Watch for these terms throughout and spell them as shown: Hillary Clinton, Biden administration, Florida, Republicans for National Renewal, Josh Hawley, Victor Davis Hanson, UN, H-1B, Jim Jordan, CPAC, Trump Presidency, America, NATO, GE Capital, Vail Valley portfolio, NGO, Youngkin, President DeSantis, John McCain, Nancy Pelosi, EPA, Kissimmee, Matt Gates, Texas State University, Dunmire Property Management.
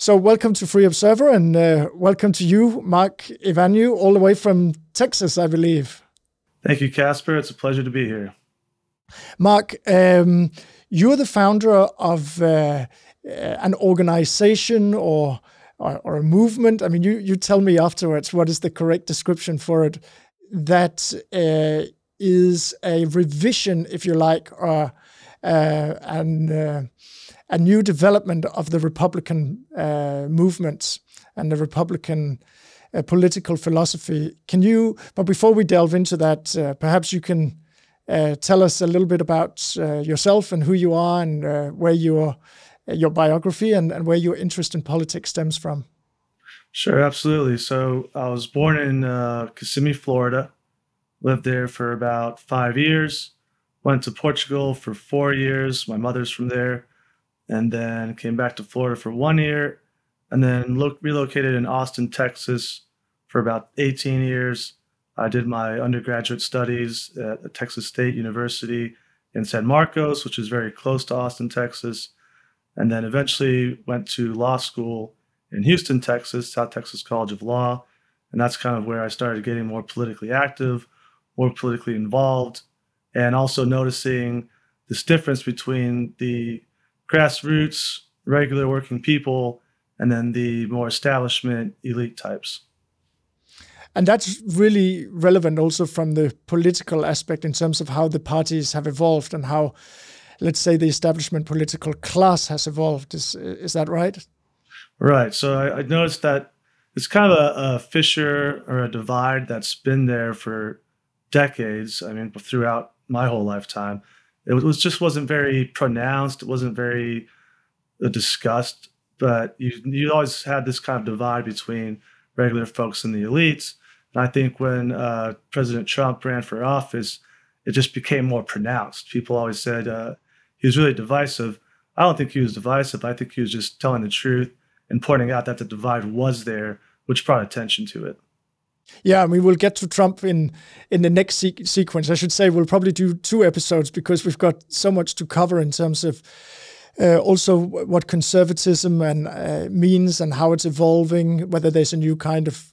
So welcome to Free Observer, and welcome to you, Mark Ivanyo, all the way from Texas, I believe. Thank you, Casper. It's a pleasure to be here. Mark, you're the founder of an organization or a movement. I mean, you tell me afterwards what is the correct description for it. That is a revision, if you like, or a new development of the Republican movement and the Republican political philosophy. Can you? But before we delve into that, perhaps you can tell us a little bit about yourself and who you are, and where your biography and where your interest in politics stems from. Sure, absolutely. So I was born in Kissimmee, Florida, lived there for about 5 years, went to Portugal for 4 years. My mother's from there, and then came back to Florida for 1 year, and then relocated in Austin, Texas for about 18 years. I did my undergraduate studies at Texas State University in San Marcos, which is very close to Austin, Texas. And then eventually went to law school in Houston, Texas, South Texas College of Law. And that's kind of where I started getting more politically active, more politically involved, and also noticing this difference between the grassroots, regular working people, and then the more establishment elite types. And that's really relevant also from the political aspect in terms of how the parties have evolved and how, let's say, the establishment political class has evolved. Is that right? Right. So I noticed that it's kind of a fissure or a divide that's been there for decades. I mean, throughout my whole lifetime, it was just wasn't very pronounced. It wasn't very discussed, but you always had this kind of divide between regular folks and the elites. And I think when President Trump ran for office, it just became more pronounced. People always said he was really divisive. I don't think he was divisive. I think he was just telling the truth and pointing out that the divide was there, which brought attention to it. Yeah, and we will get to Trump in the next sequence. I should say we'll probably do 2 episodes because we've got so much to cover in terms of also what conservatism and means and how it's evolving, whether there's a new kind of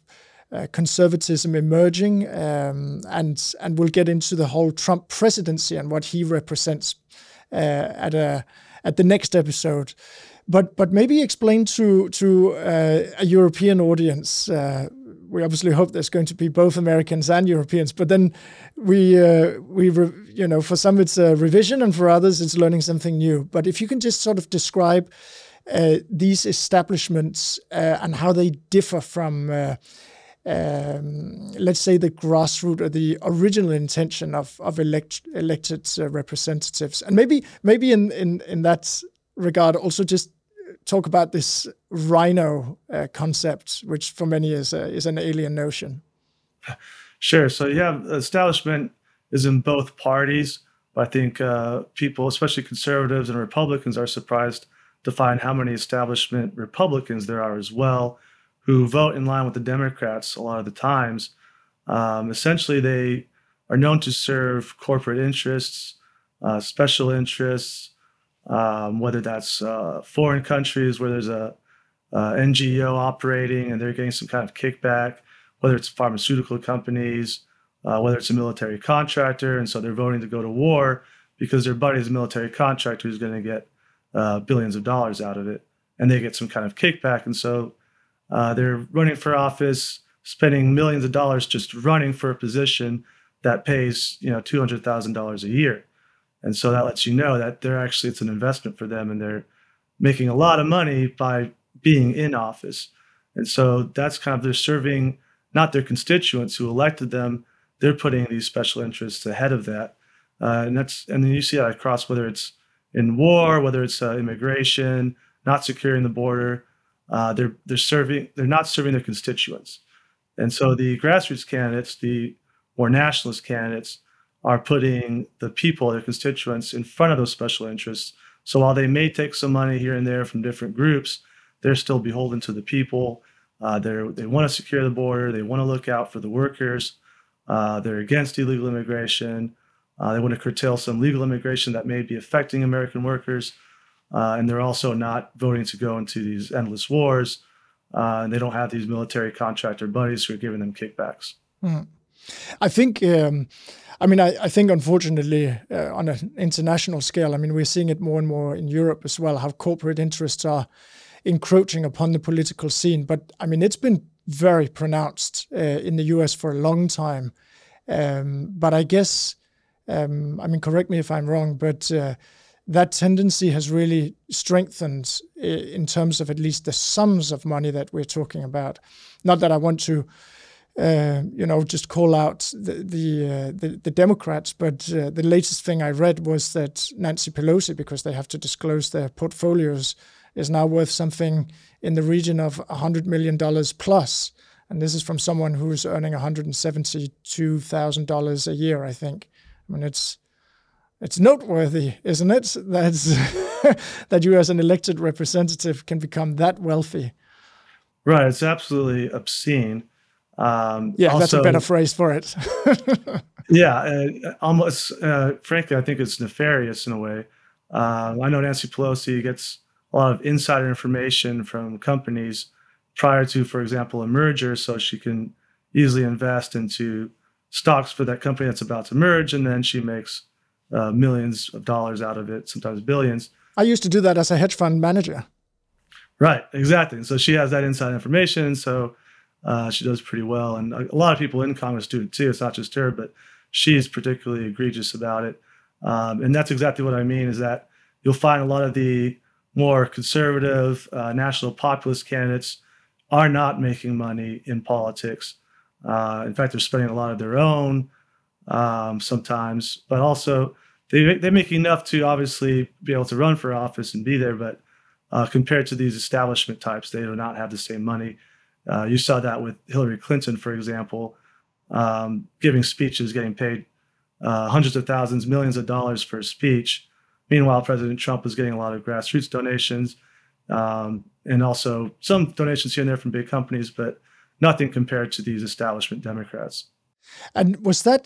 conservatism emerging, and we'll get into the whole Trump presidency and what he represents at the next episode. But maybe explain to a European audience. We obviously hope there's going to be both Americans and Europeans, but then we for some it's a revision and for others it's learning something new. But if you can just sort of describe these establishments and how they differ from, let's say, the grassroots or the original intention of elected representatives, and maybe in that regard also just talk about this rhino concept, which for many is an alien notion. Sure. So you have establishment is in both parties. But I think people, especially conservatives and Republicans, are surprised to find how many establishment Republicans there are as well, who vote in line with the Democrats a lot of the times. Essentially, they are known to serve corporate interests, special interests, whether that's foreign countries where there's a NGO operating and they're getting some kind of kickback, whether it's pharmaceutical companies, whether it's a military contractor. And so they're voting to go to war because their buddy's a military contractor who's going to get billions of dollars out of it. And they get some kind of kickback. And so they're running for office, spending millions of dollars just running for a position that pays, $200,000 a year. And so that lets you know that it's an investment for them, and they're making a lot of money by being in office. And so that's kind of, they're serving not their constituents who elected them. They're putting these special interests ahead of that. And then you see that across, whether it's in war, whether it's immigration, not securing the border, they're not serving their constituents. And so the grassroots candidates, the more nationalist candidates, are putting the people, their constituents, in front of those special interests. So while they may take some money here and there from different groups, they're still beholden to the people. They want to secure the border. They want to look out for the workers. They're against illegal immigration. They want to curtail some legal immigration that may be affecting American workers. And they're also not voting to go into these endless wars. And they don't have these military contractor buddies who are giving them kickbacks. Mm-hmm. I think, I think unfortunately on an international scale, I mean, we're seeing it more and more in Europe as well, how corporate interests are encroaching upon the political scene. But I mean, it's been very pronounced in the US for a long time. But I guess, correct me if I'm wrong, but that tendency has really strengthened in terms of at least the sums of money that we're talking about. Not that I want to just call out the Democrats, but the latest thing I read was that Nancy Pelosi, because they have to disclose their portfolios, is now worth something in the region of $100 million plus. And this is from someone who is earning $172,000 a year, I think. I mean, it's noteworthy, isn't it? That you as an elected representative can become that wealthy. Right, it's absolutely obscene. Also, that's a better phrase for it. Almost. Frankly, I think it's nefarious in a way. I know Nancy Pelosi gets a lot of insider information from companies prior to, for example, a merger, so she can easily invest into stocks for that company that's about to merge, and then she makes millions of dollars out of it, sometimes billions. I used to do that as a hedge fund manager. Right, exactly. So she has that inside information. So she does pretty well. And a lot of people in Congress do it too. It's not just her, but she's particularly egregious about it. And that's exactly what I mean, is that you'll find a lot of the more conservative national populist candidates are not making money in politics. In fact, they're spending a lot of their own sometimes, but also they make enough to obviously be able to run for office and be there. But compared to these establishment types, they do not have the same money. You saw that with Hillary Clinton, for example, giving speeches, getting paid hundreds of thousands, millions of dollars for a speech. Meanwhile, President Trump is getting a lot of grassroots donations and also some donations here and there from big companies, but nothing compared to these establishment Democrats. And was this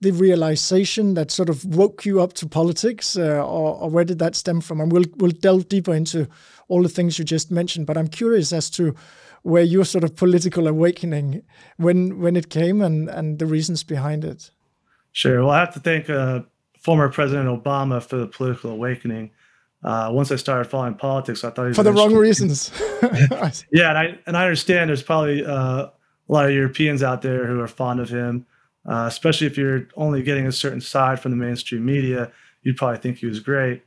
the realization that sort of woke you up to politics, or where did that stem from? And we'll delve deeper into all the things you just mentioned, but I'm curious as to where your sort of political awakening, when it came, and the reasons behind it. Sure. Well, I have to thank former President Obama for the political awakening. Once I started following politics, I thought he was for the wrong reasons. Yeah, and I understand there's probably a lot of Europeans out there who are fond of him. Especially if you're only getting a certain side from the mainstream media, you'd probably think he was great.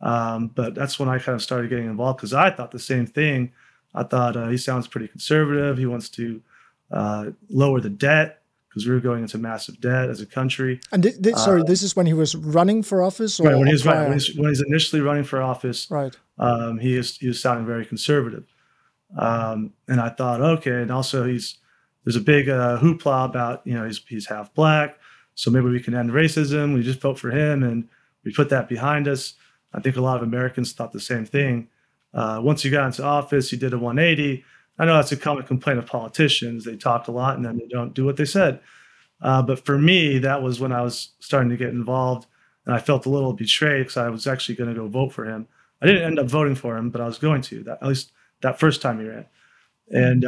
But that's when I kind of started getting involved, because I thought the same thing. I thought he sounds pretty conservative. He wants to lower the debt, because we were going into massive debt as a country. And this is when he was running for office? Or right, when he's initially running for office, right. He was sounding very conservative. And I thought, okay, and also there's a big hoopla about, he's half black, so maybe we can end racism. We just vote for him and we put that behind us. I think a lot of Americans thought the same thing. Once he got into office, he did a 180. I know that's a common complaint of politicians. They talk a lot and then they don't do what they said. But for me, that was when I was starting to get involved, and I felt a little betrayed because I was actually going to go vote for him. I didn't end up voting for him, but I was going to, at least that first time he ran. And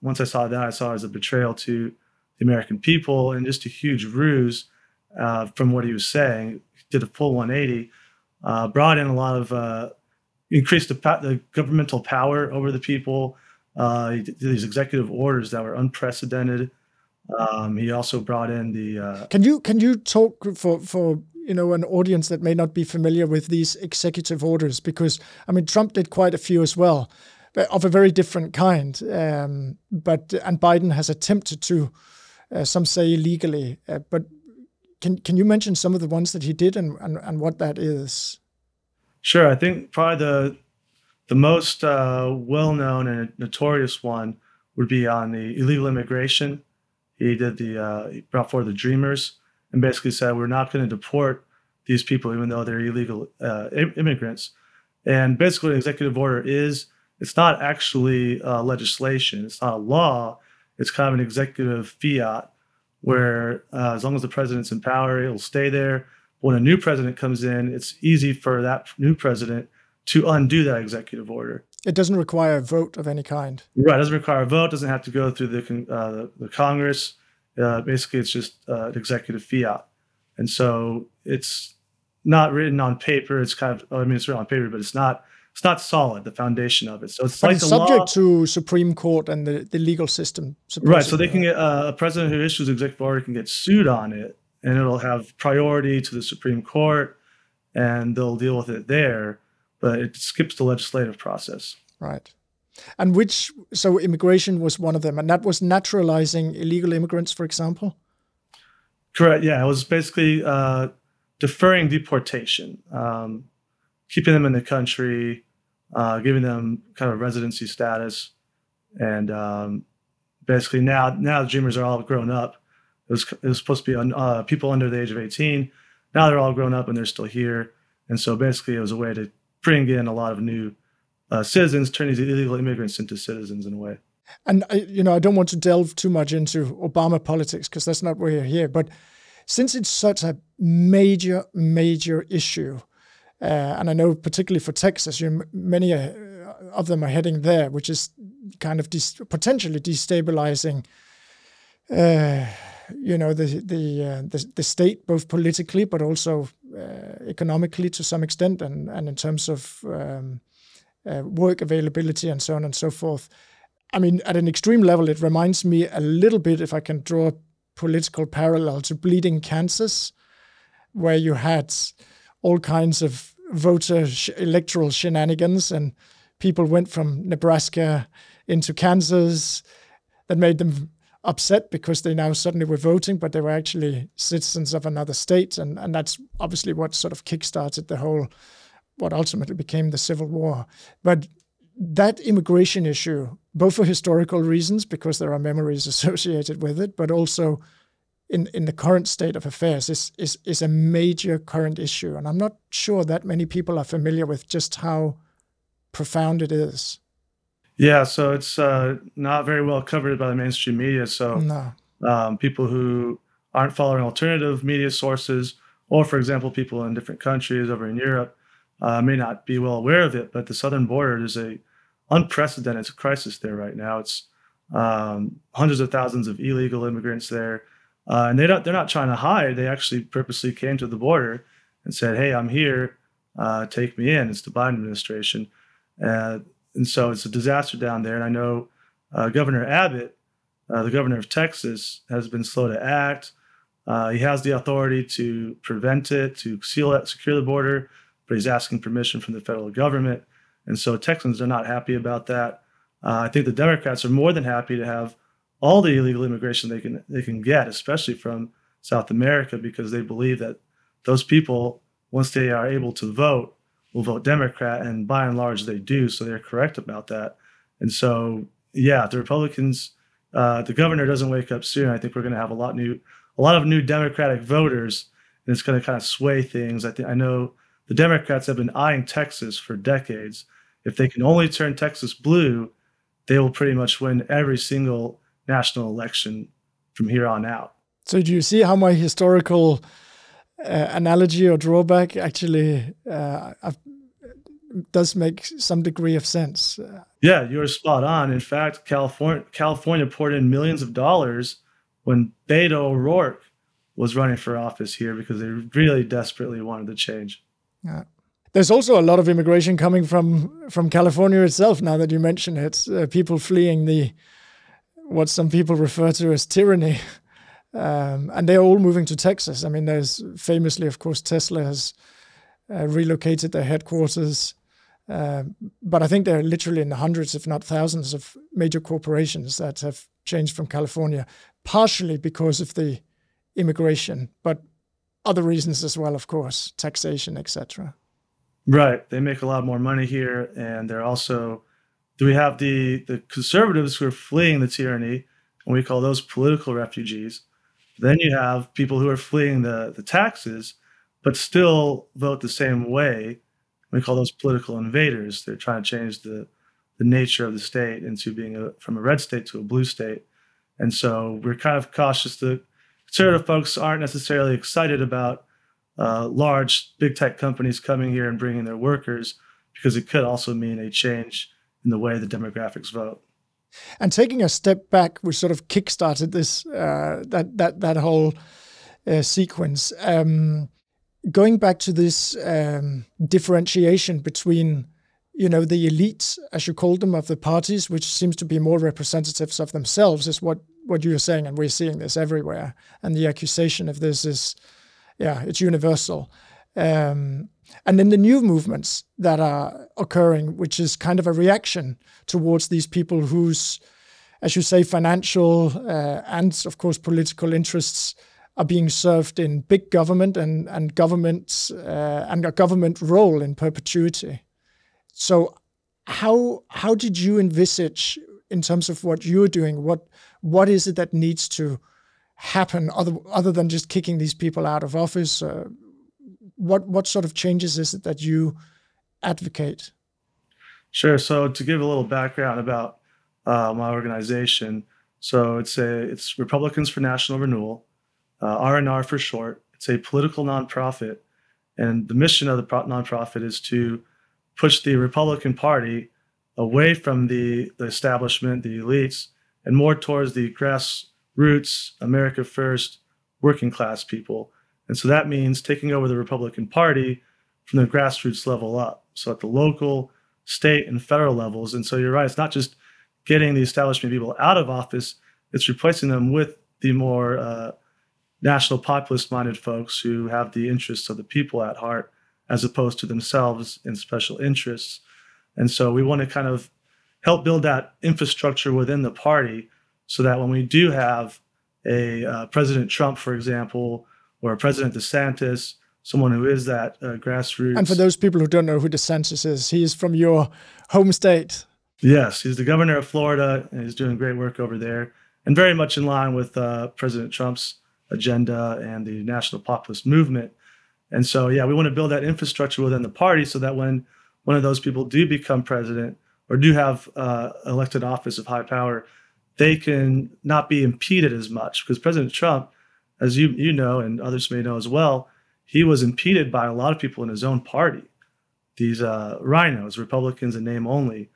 once I saw that, I saw it as a betrayal to the American people and just a huge ruse from what he was saying. He did a full 180, brought in a lot of, increased the governmental power over the people. He did these executive orders that were unprecedented. He also brought in the... Can you talk for an audience that may not be familiar with these executive orders? Because, Trump did quite a few as well, of a very different kind, and Biden has attempted to, some say illegally. But can you mention some of the ones that he did and what that is? Sure, I think probably the most well-known and notorious one would be on the illegal immigration. He did he brought forward the Dreamers and basically said we're not going to deport these people even though they're illegal immigrants. And basically, an executive order is. It's not actually legislation. It's not a law. It's kind of an executive fiat where as long as the president's in power, it'll stay there. when a new president comes in, it's easy for that new president to undo that executive order. It doesn't require a vote of any kind. Right, it doesn't require a vote, doesn't have to go through the Congress. Basically, it's just an executive fiat. And so it's not written on paper. It's kind of, it's written on paper, but it's not solid, the foundation of it. So it's like the law. It's subject to Supreme Court and the legal system. Right, so they can get, a president who issues executive order can get sued on it, and it'll have priority to the Supreme Court, and they'll deal with it there. But it skips the legislative process. Right. And so immigration was one of them, and that was naturalizing illegal immigrants, for example? Correct, yeah. It was basically deferring deportation, keeping them in the country, giving them kind of residency status. And basically now the dreamers are all grown up. It was supposed to be people under the age of 18. Now they're all grown up and they're still here. And so basically it was a way to bring in a lot of new citizens, turning these illegal immigrants into citizens in a way. And I don't want to delve too much into Obama politics because that's not where you're here. But since it's such a major, major issue, and I know particularly for Texas, many of them are heading there, which is kind of potentially destabilizing, the state, both politically but also economically to some extent, and in terms of work availability and so on and so forth. I mean, at an extreme level, it reminds me a little bit, if I can draw a political parallel, to Bleeding Kansas, where you had all kinds of voter electoral shenanigans, and people went from Nebraska into Kansas. That made them upset because they now suddenly were voting, but they were actually citizens of another state. And that's obviously what sort of kickstarted the whole, what ultimately became the Civil War. But that immigration issue, both for historical reasons, because there are memories associated with it, but also in the current state of affairs, is a major current issue. And I'm not sure that many people are familiar with just how profound it is. Yeah, so it's not very well covered by the mainstream media. So people who aren't following alternative media sources, or, for example, people in different countries over in Europe, may not be well aware of it. But the southern border is an unprecedented crisis there right now. It's hundreds of thousands of illegal immigrants there. And they're not trying to hide. They actually purposely came to the border and said, hey, I'm here. Take me in. It's the Biden administration. And so it's a disaster down there. And I know Governor Abbott, the governor of Texas, has been slow to act. He has the authority to prevent it, to secure the border, but he's asking permission from the federal government. And so Texans are not happy about that. I think the Democrats are more than happy to have all the illegal immigration they can get, especially from South America, because they believe that those people, once they are able to vote, will vote Democrat, and by and large they do, so they're correct about that. And so, yeah, the Republicans, the governor doesn't wake up soon. I think we're going to have a lot of new Democratic voters, and it's going to kind of sway things. I know the Democrats have been eyeing Texas for decades. If they can only turn Texas blue, they will pretty much win every single national election from here on out. So do you see how my historical analogy or drawback actually does make some degree of sense? Yeah, you're spot on. In fact, California poured in millions of dollars when Beto O'Rourke was running for office here because they really desperately wanted the change. Yeah. There's also a lot of immigration coming from California itself, now that you mention it. People fleeing what some people refer to as tyranny. And they're all moving to Texas. I mean, there's famously, of course, Tesla has relocated their headquarters. But I think they're literally in the hundreds, if not thousands, of major corporations that have changed from California, partially because of the immigration, but other reasons as well, of course, taxation, etc. Right. They make a lot more money here. And they're also, we have the conservatives who are fleeing the tyranny, and we call those political refugees. Then you have people who are fleeing the taxes, but still vote the same way. We call those political invaders. They're trying to change the nature of the state into being from a red state to a blue state. And so we're kind of cautious. The conservative folks aren't necessarily excited about large big tech companies coming here and bringing their workers, because it could also mean a change in the way the demographics vote. And taking a step back, we sort of kickstarted this that whole sequence. Going back to this differentiation between, you know, the elites, as you called them, of the parties, which seems to be more representatives of themselves, is what you're saying, and we're seeing this everywhere. And the accusation of this is, yeah, it's universal. And then the new movements that are occurring, which is kind of a reaction towards these people whose, as you say, financial and, of course, political interests are being served in big government and governments and a government role in perpetuity. So how did you envisage, in terms of what you're doing, what is it that needs to happen other than just kicking these people out of office? What sort of changes is it that you advocate? Sure. So to give a little background about my organization, so it's Republicans for National Renewal, R&R for short. It's a political nonprofit, and the mission of the nonprofit is to push the Republican Party away from the establishment, the elites, and more towards the grassroots, America first, working class people. And so that means taking over the Republican Party from the grassroots level up, so at the local, state, and federal levels. And so you're right, it's not just getting the establishment people out of office, it's replacing them with the more national populist-minded folks who have the interests of the people at heart, as opposed to themselves and special interests. And so we want to kind of help build that infrastructure within the party, so that when we do have a President Trump, for example, or President DeSantis, someone who is that grassroots. And for those people who don't know who DeSantis is, he is from your home state. Yes, he's the governor of Florida, and he's doing great work over there, and very much in line with President Trump's agenda and the national populist movement. And so, yeah, we want to build that infrastructure within the party, so that when one of those people do become president or do have elected office of high power, they can not be impeded as much. Because President Trump, as you know, and others may know as well, he was impeded by a lot of people in his own party. These RINOs, Republicans in name only,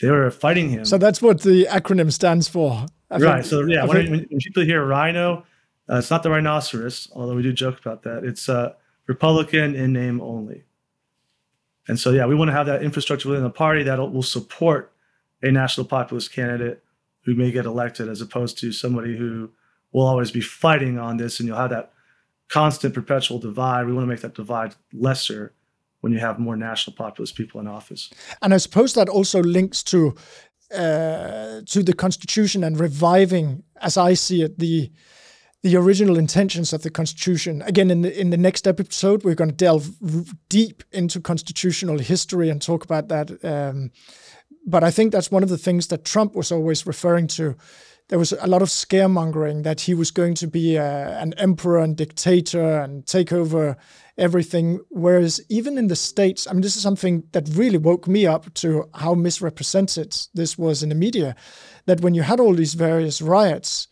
they were fighting him. So that's what the acronym stands for. Right. So, yeah, when people hear RINO, it's not the rhinoceros, although we do joke about that. It's Republican in name only. And so, yeah, we want to have that infrastructure within the party that will support a national populist candidate who may get elected, as opposed to somebody who will always be fighting on this, and you'll have that constant, perpetual divide. We want to make that divide lesser when you have more national populist people in office. And I suppose that also links to the Constitution and reviving, as I see it, the original intentions of the Constitution. Again, in the next episode, we're going to delve deep into constitutional history and talk about that. But I think that's one of the things that Trump was always referring to. There was a lot of scaremongering that he was going to be an emperor and dictator and take over everything. Whereas even in the States, I mean, this is something that really woke me up to how misrepresented this was in the media, that when you had all these various riots,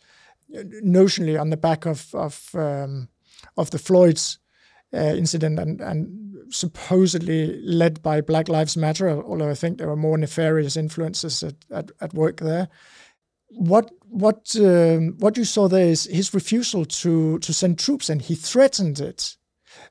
notionally on the back of the Floyd's incident and supposedly led by Black Lives Matter, although I think there were more nefarious influences at work there. What you saw there is his refusal to send troops, and he threatened it,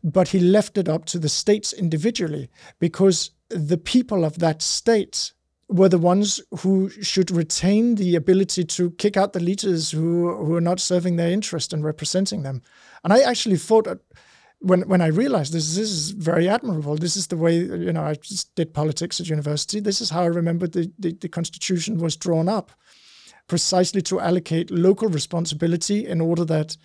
but he left it up to the states individually, because the people of that state were the ones who should retain the ability to kick out the leaders who are not serving their interest and representing them. And I actually thought, when I realized this is very admirable. This is the way, you know, I just did politics at university. This is how I remember the Constitution was drawn up, precisely to allocate local responsibility in order that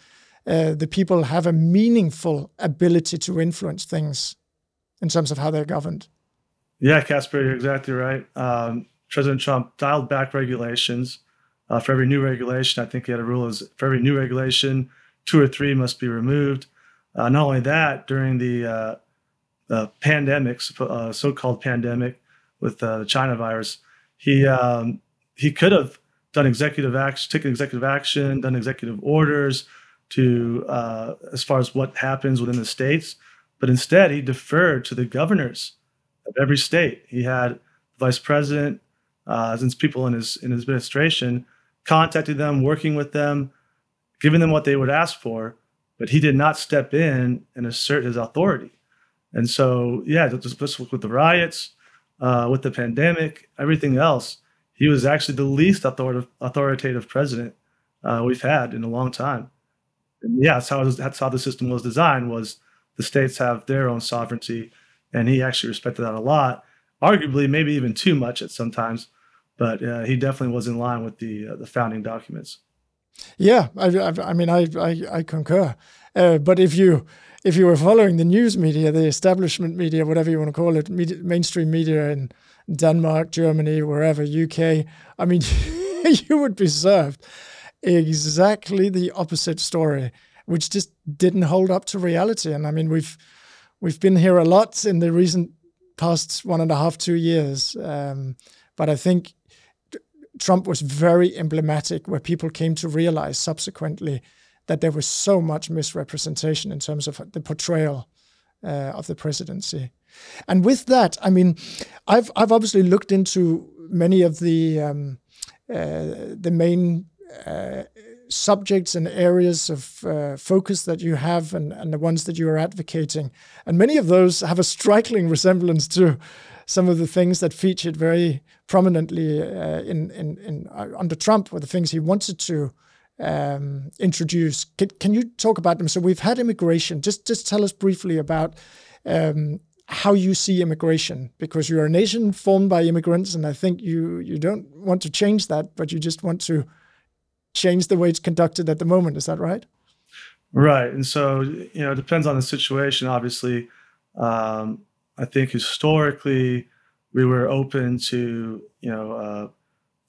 the people have a meaningful ability to influence things in terms of how they're governed. Yeah, Casper, you're exactly right. President Trump dialed back regulations. For every new regulation, I think he had a rule is for every new regulation, 2 or 3 must be removed. Not only that, during the pandemic, so-called pandemic with the China virus, he could have taken executive action, done executive orders, to as far as what happens within the states, but instead he deferred to the governors of every state. He had the vice president, since people in his administration, contacted them, working with them, giving them what they would ask for, but he did not step in and assert his authority. And so, yeah, just with the riots, with the pandemic, everything else, he was actually the least authoritative president we've had in a long time. And yeah, that's how the system was designed, was the states have their own sovereignty, and he actually respected that a lot, arguably maybe even too much at some times, but he definitely was in line with the founding documents. Yeah, I mean, I concur. But if you were following the news media, the establishment media, whatever you want to call it, mainstream media in Denmark, Germany, wherever, UK, I mean, you would be served exactly the opposite story, which just didn't hold up to reality. And I mean, we've been here a lot in the recent past 1.5, 2 years. But I think Trump was very emblematic, where people came to realize subsequently that there was so much misrepresentation in terms of the portrayal of the presidency. And with that, I mean, I've obviously looked into many of the main subjects and areas of focus that you have and the ones that you are advocating. And many of those have a striking resemblance to some of the things that featured very prominently in under Trump, were the things he wanted to introduce. Can you talk about them? So we've had immigration. Just tell us briefly about how you see immigration, because you're a nation formed by immigrants, and I think you don't want to change that, but you just want to change the way it's conducted at the moment. Is that right? Right. And so, you know, it depends on the situation, obviously. I think historically we were open to, you know,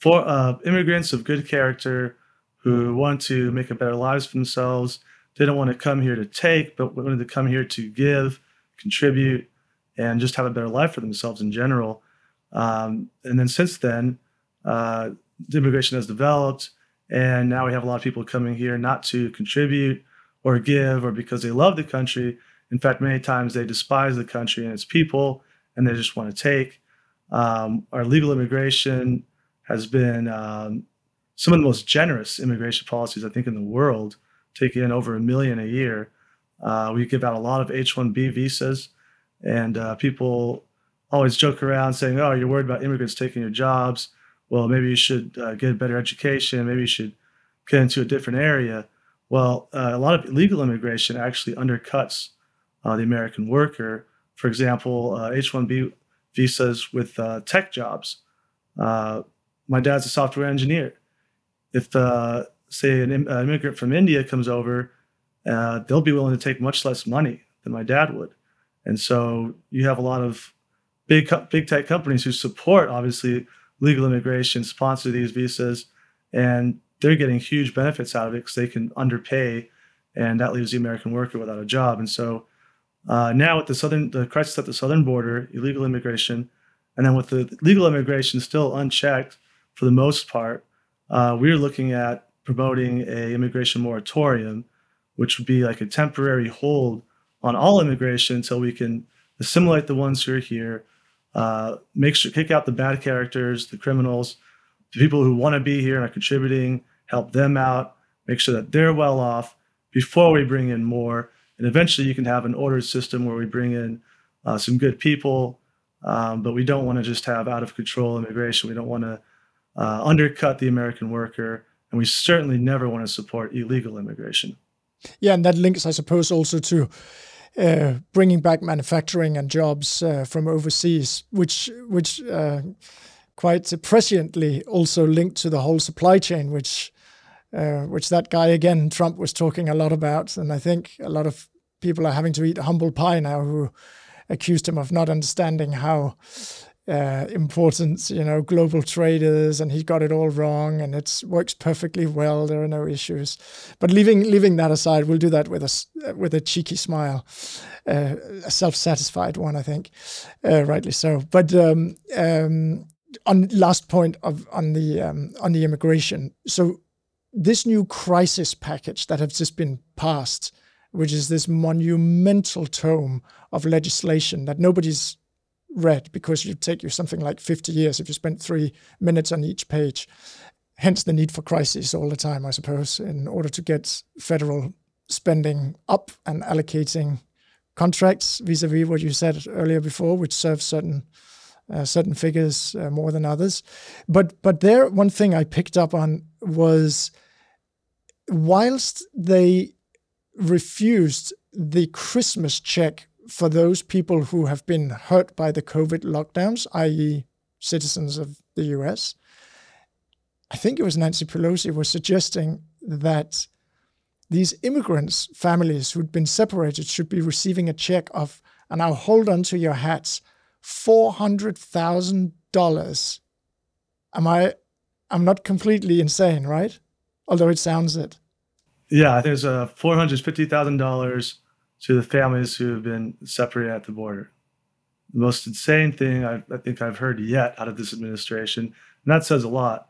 for immigrants of good character who want to make a better lives for themselves, didn't want to come here to take, but wanted to come here to give, contribute, and just have a better life for themselves in general. And then since then, immigration has developed. And now we have a lot of people coming here not to contribute or give or because they love the country. In fact, many times they despise the country and its people, and they just want to take. Our legal immigration has been some of the most generous immigration policies, I think, in the world, taking in over 1 million a year. We give out a lot of H-1B visas, and people always joke around saying, oh, you're worried about immigrants taking your jobs. Well, maybe you should get a better education. Maybe you should get into a different area. Well, a lot of illegal immigration actually undercuts the American worker. For example, H-1B visas with tech jobs. My dad's a software engineer. If, say, an immigrant from India comes over, they'll be willing to take much less money than my dad would. And so you have a lot of big tech companies who support, obviously, legal immigration, sponsor these visas, and they're getting huge benefits out of it because they can underpay, and that leaves the American worker without a job. And so now with the crisis at the southern border, illegal immigration, and then with the legal immigration still unchecked for the most part, we're looking at promoting an immigration moratorium, which would be like a temporary hold on all immigration until we can assimilate the ones who are here, make sure, kick out the bad characters, the criminals, the people who want to be here and are contributing, help them out, make sure that they're well off before we bring in more. And eventually you can have an ordered system where we bring in some good people, but we don't want to just have out of control immigration. We don't want to undercut the American worker, and we certainly never want to support illegal immigration. Yeah, and that links, I suppose, also to bringing back manufacturing and jobs from overseas, which quite presciently also linked to the whole supply chain, which that guy again, Trump, was talking a lot about. And I think a lot of people are having to eat humble pie now who accused him of not understanding how important, you know, global trade is, and he got it all wrong, and it works perfectly well. There are no issues. But leaving that aside, we'll do that with a cheeky smile, a self-satisfied one, I think, rightly so. But on last point on the immigration, so this new crisis package that has just been passed, which is this monumental tome of legislation that nobody's read because it would take you something like 50 years if you spent 3 minutes on each page. Hence the need for crises all the time, I suppose, in order to get federal spending up and allocating contracts vis-a-vis what you said earlier before, which serves certain figures more than others. But there, one thing I picked up on was whilst they refused the Christmas check for those people who have been hurt by the COVID lockdowns, i.e. citizens of the US, I think it was Nancy Pelosi was suggesting that these immigrants' families who'd been separated should be receiving a check of, and now hold on to your hats, $400,000. I'm not completely insane, right? Although it sounds it. Yeah, there's $450,000 to the families who have been separated at the border. The most insane thing I think I've heard yet out of this administration, and that says a lot.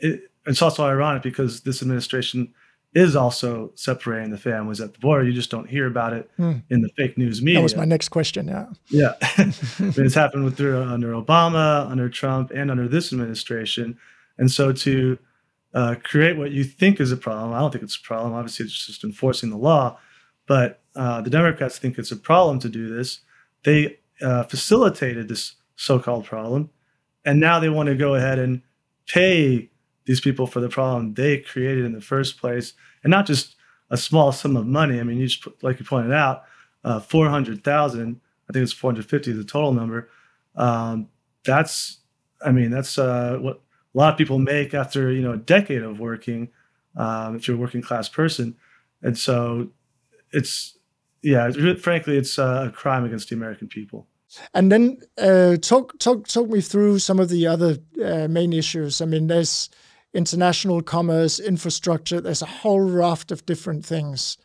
It's also ironic because this administration is also separating the families at the border. You just don't hear about it in the fake news media. That was my next question, yeah. Yeah. It's happened under Obama, under Trump, and under this administration. And so to create what you think is a problem, I don't think it's a problem. Obviously, it's just enforcing the law. But the Democrats think it's a problem to do this. They facilitated this so-called problem. And now they want to go ahead and pay these people for the problem they created in the first place, and not just a small sum of money. I mean, you just put, like you pointed out, 400,000. I think it's 450 is the total number. That's what a lot of people make after a decade of working. If you're a working class person, and so frankly, it's a crime against the American people. And then talk me through some of the other main issues. I mean, there's international commerce, infrastructure. There's a whole raft of different things.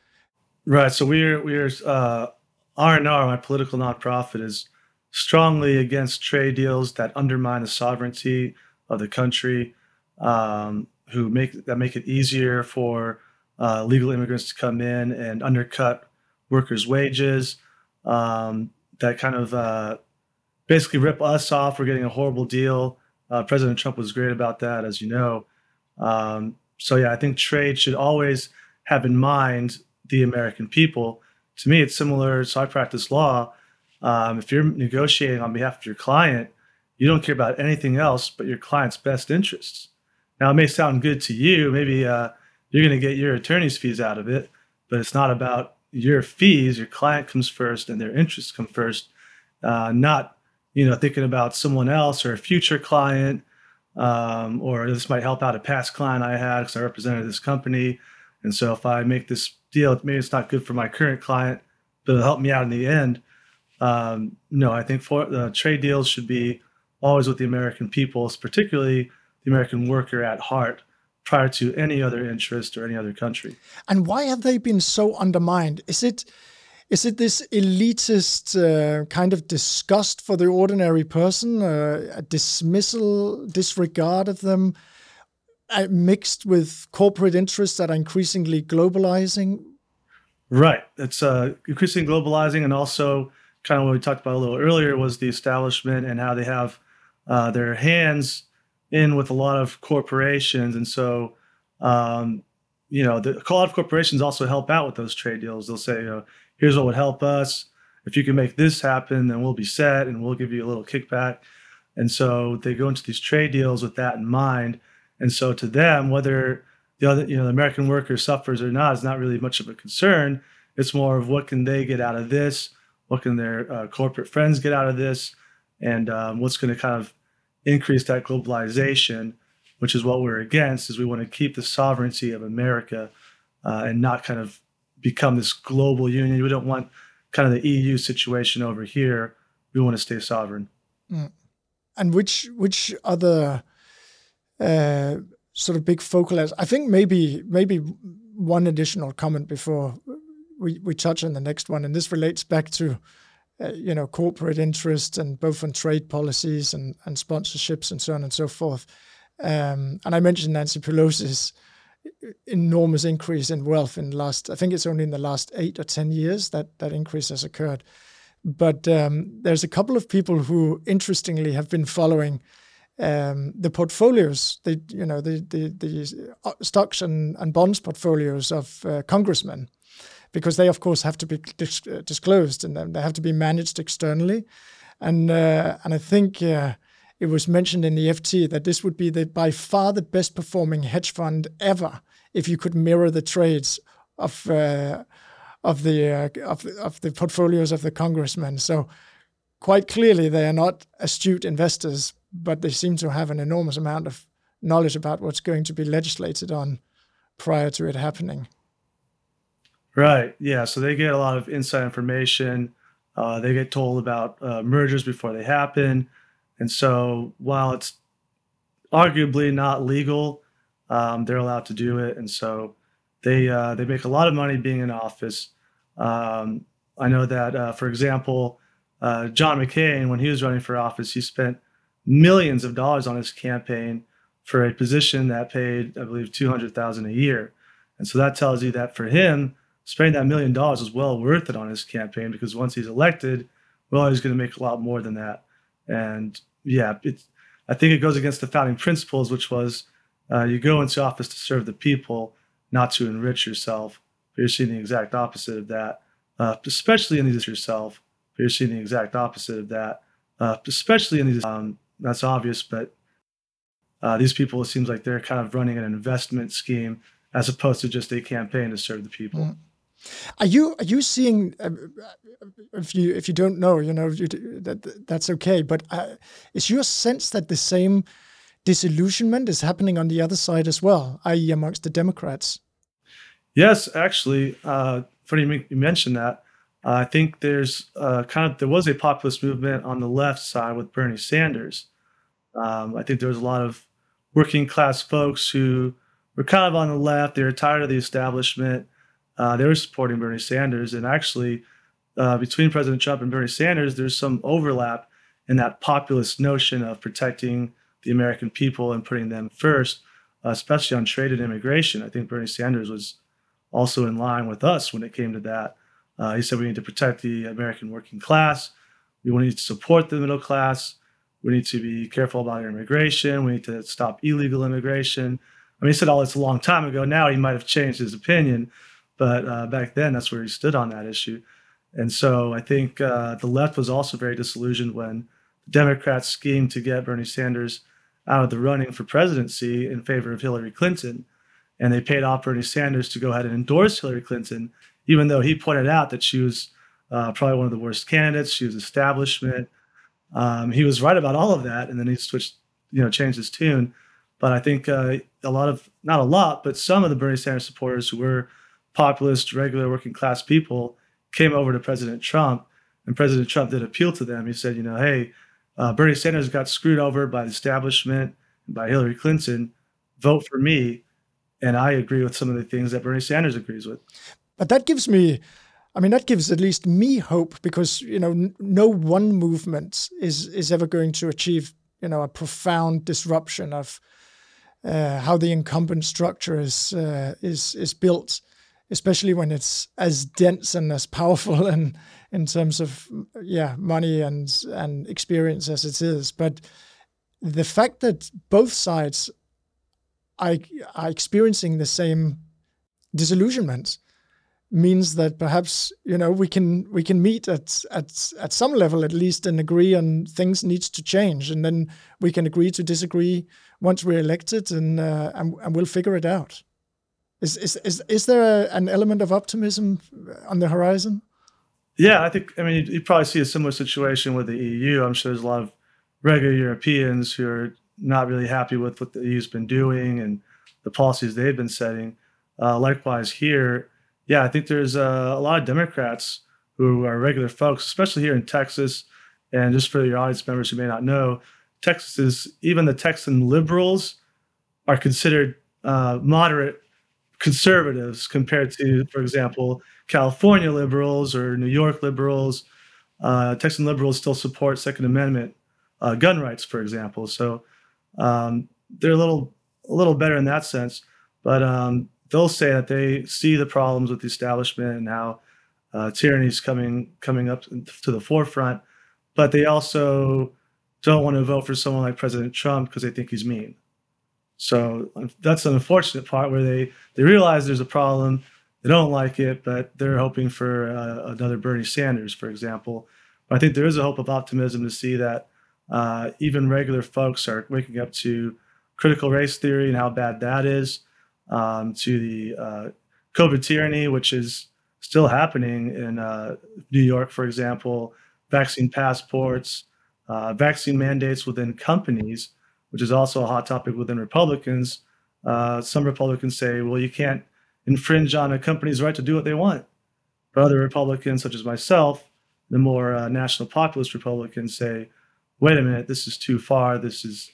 Right. So we're R&R, my political nonprofit, is strongly against trade deals that undermine the sovereignty of the country, that make it easier for legal immigrants to come in and undercut workers' wages. That kind of basically rip us off. We're getting a horrible deal. President Trump was great about that, as you know. I think trade should always have in mind the American people. To me, it's similar. So I practice law. If you're negotiating on behalf of your client, you don't care about anything else but your client's best interests. Now, it may sound good to you. Maybe you're going to get your attorney's fees out of it, but it's not about your fees. Your client comes first and their interests come first, not thinking about someone else or a future client, or this might help out a past client I had because I represented this company. And so if I make this deal, maybe it's not good for my current client, but it'll help me out in the end. I think trade deals should be always with the American people, particularly the American worker at heart, prior to any other interest or any other country. And why have they been so undermined? Is it this elitist kind of disgust for the ordinary person, a dismissal, disregard of them, mixed with corporate interests that are increasingly globalizing? Right. It's increasingly globalizing, and also kind of what we talked about a little earlier was the establishment and how they have their hands in with a lot of corporations. And so, a lot of corporations also help out with those trade deals. They'll say, here's what would help us. If you can make this happen, then we'll be set and we'll give you a little kickback. And so they go into these trade deals with that in mind. And so to them, whether the American worker suffers or not, is not really much of a concern. It's more of what can they get out of this? What can their corporate friends get out of this? And what's going to kind of increase that globalization, which is what we're against, is we want to keep the sovereignty of America and not kind of become this global union. We don't want kind of the EU situation over here. We want to stay sovereign. Mm. And which other sort of big focal areas? I think maybe one additional comment before we touch on the next one, and this relates back to corporate interest and both on trade policies and sponsorships and so on and so forth. And I mentioned Nancy Pelosi's enormous increase in wealth in the last, I think it's only in the last 8 or 10 years that that increase has occurred. But there's a couple of people who interestingly have been following the portfolios, the stocks and bonds portfolios of congressmen, because they of course have to be disclosed and they have to be managed externally. And I think it was mentioned in the FT that this would be the by far the best performing hedge fund ever if you could mirror the trades of the portfolios of the congressmen. So quite clearly they are not astute investors, but they seem to have an enormous amount of knowledge about what's going to be legislated on prior to it happening. Right. Yeah. So they get a lot of inside information. They get told about mergers before they happen. And so while it's arguably not legal, they're allowed to do it. And so they make a lot of money being in office. I know that, for example, John McCain, when he was running for office, he spent millions of dollars on his campaign for a position that paid, I believe, $200,000 a year. And so that tells you that for him, spending that $1 million is well worth it on his campaign, because once he's elected, well, he's going to make a lot more than that. And yeah, I think it goes against the founding principles, which was you go into office to serve the people, not to enrich yourself. But you're seeing the exact opposite of that, especially in these. That's obvious, but these people, it seems like they're kind of running an investment scheme as opposed to just a campaign to serve the people. Mm. Are you seeing? If you don't know, that's okay. But is your sense that the same disillusionment is happening on the other side as well, i.e., amongst the Democrats? Yes, actually. Funny you mentioned that. I think there was a populist movement on the left side with Bernie Sanders. I think there was a lot of working class folks who were kind of on the left. They were tired of the establishment. They were supporting Bernie Sanders. And actually, between President Trump and Bernie Sanders, there's some overlap in that populist notion of protecting the American people and putting them first, especially on trade and immigration. I think Bernie Sanders was also in line with us when it came to that. He said we need to protect the American working class. We need to support the middle class. We need to be careful about our immigration. We need to stop illegal immigration. I mean, he said all this a long time ago. Now he might have changed his opinion. But back then, that's where he stood on that issue. And so I think the left was also very disillusioned when the Democrats schemed to get Bernie Sanders out of the running for presidency in favor of Hillary Clinton. And they paid off Bernie Sanders to go ahead and endorse Hillary Clinton, even though he pointed out that she was probably one of the worst candidates. She was establishment. He was right about all of that. And then he changed his tune. But I think not a lot, but some of the Bernie Sanders supporters who were populist, regular working class people came over to President Trump, and President Trump did appeal to them. He said, Bernie Sanders got screwed over by the establishment, by Hillary Clinton. Vote for me. And I agree with some of the things that Bernie Sanders agrees with. But that gives at least me hope, because, no one movement is ever going to achieve, a profound disruption of how the incumbent structure is built, especially when it's as dense and as powerful and in terms of money and experience as it is. But the fact that both sides are experiencing the same disillusionment means that perhaps we can meet at some level at least and agree on things needs to change, and then we can agree to disagree once we're elected, and we'll figure it out. Is there an element of optimism on the horizon? Yeah, I think, you probably see a similar situation with the EU. I'm sure there's a lot of regular Europeans who are not really happy with what the EU's been doing and the policies they've been setting. Likewise here, I think there's a lot of Democrats who are regular folks, especially here in Texas. And just for your audience members who may not know, Texas is, even the Texan liberals are considered moderate conservatives compared to, for example, California liberals or New York liberals. Texan liberals still support Second Amendment gun rights, for example. So they're a little better in that sense, but they'll say that they see the problems with the establishment and how tyranny is coming up to the forefront, but they also don't want to vote for someone like President Trump because they think he's mean. So that's an unfortunate part where they realize there's a problem, they don't like it, but they're hoping for another Bernie Sanders, for example. But I think there is a hope of optimism to see that even regular folks are waking up to critical race theory and how bad that is, to the COVID tyranny, which is still happening in New York, for example, vaccine passports, vaccine mandates within companies, which is also a hot topic within Republicans. Some Republicans say, well, you can't infringe on a company's right to do what they want. But other Republicans, such as myself, the more national populist Republicans say, wait a minute, this is too far. This is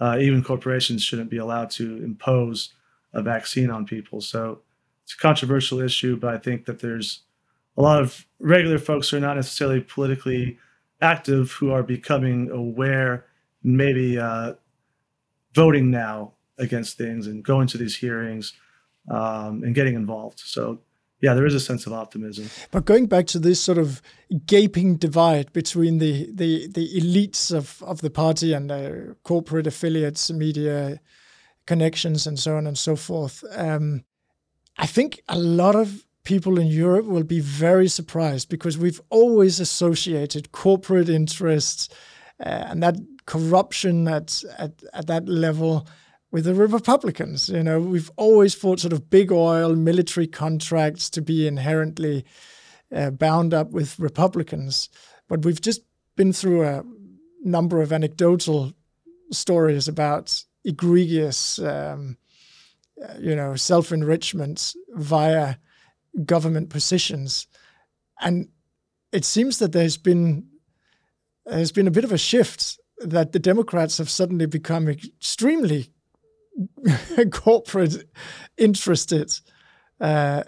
even corporations shouldn't be allowed to impose a vaccine on people. So it's a controversial issue, but I think that there's a lot of regular folks who are not necessarily politically active who are becoming aware, maybe voting now against things and going to these hearings and getting involved. So yeah, there is a sense of optimism. But going back to this sort of gaping divide between the elites of the party and the corporate affiliates, media connections, and so on and so forth, I think a lot of people in Europe will be very surprised because we've always associated corporate interests and that corruption at that level with the Republicans. You know, we've always thought sort of big oil, military contracts to be inherently bound up with Republicans. But we've just been through a number of anecdotal stories about egregious, you know, self-enrichment via government positions. And it seems that there's been a bit of a shift that the Democrats have suddenly become extremely corporate interested.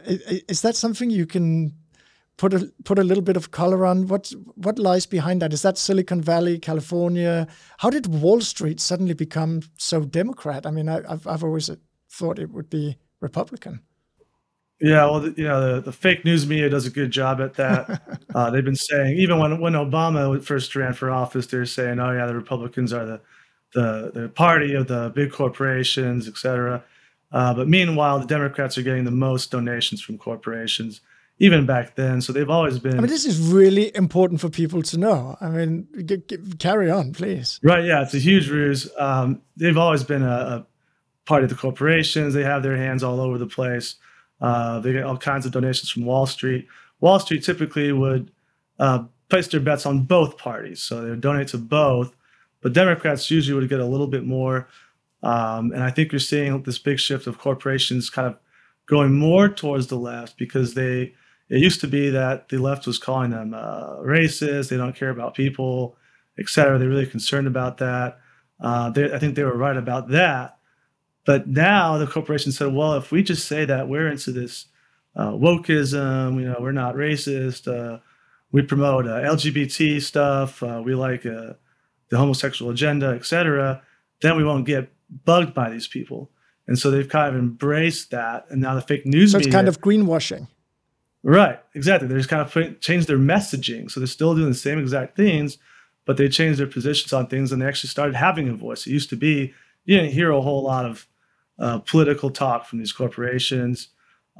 Is that something you can put a little bit of color on? What lies behind that? Is that Silicon Valley, California? How did Wall Street suddenly become so Democrat? I mean, I've always thought it would be Republican. Yeah, well, the fake news media does a good job at that. They've been saying, even when Obama first ran for office, they're saying, oh yeah, the Republicans are the party of the big corporations, et cetera. But meanwhile, the Democrats are getting the most donations from corporations, even back then. So they've always been... I mean, this is really important for people to know. I mean, carry on, please. Right, yeah, it's a huge ruse. They've always been a part of the corporations. They have their hands all over the place. They get all kinds of donations from Wall Street. Wall Street typically would place their bets on both parties. So they would donate to both. But Democrats usually would get a little bit more. And I think you're seeing this big shift of corporations kind of going more towards the left because it used to be that the left was calling them racist, they don't care about people, et cetera. They're really concerned about that. I think they were right about that. But now the corporation said, well, if we just say that we're into this wokeism, you know, we're not racist, we promote LGBT stuff, we like the homosexual agenda, et cetera, then we won't get bugged by these people. And so they've kind of embraced that. And now the fake news media. So it's kind of greenwashing. Right, exactly. They just kind of changed their messaging. So they're still doing the same exact things, but they changed their positions on things and they actually started having a voice. It used to be you didn't hear a whole lot of political talk from these corporations.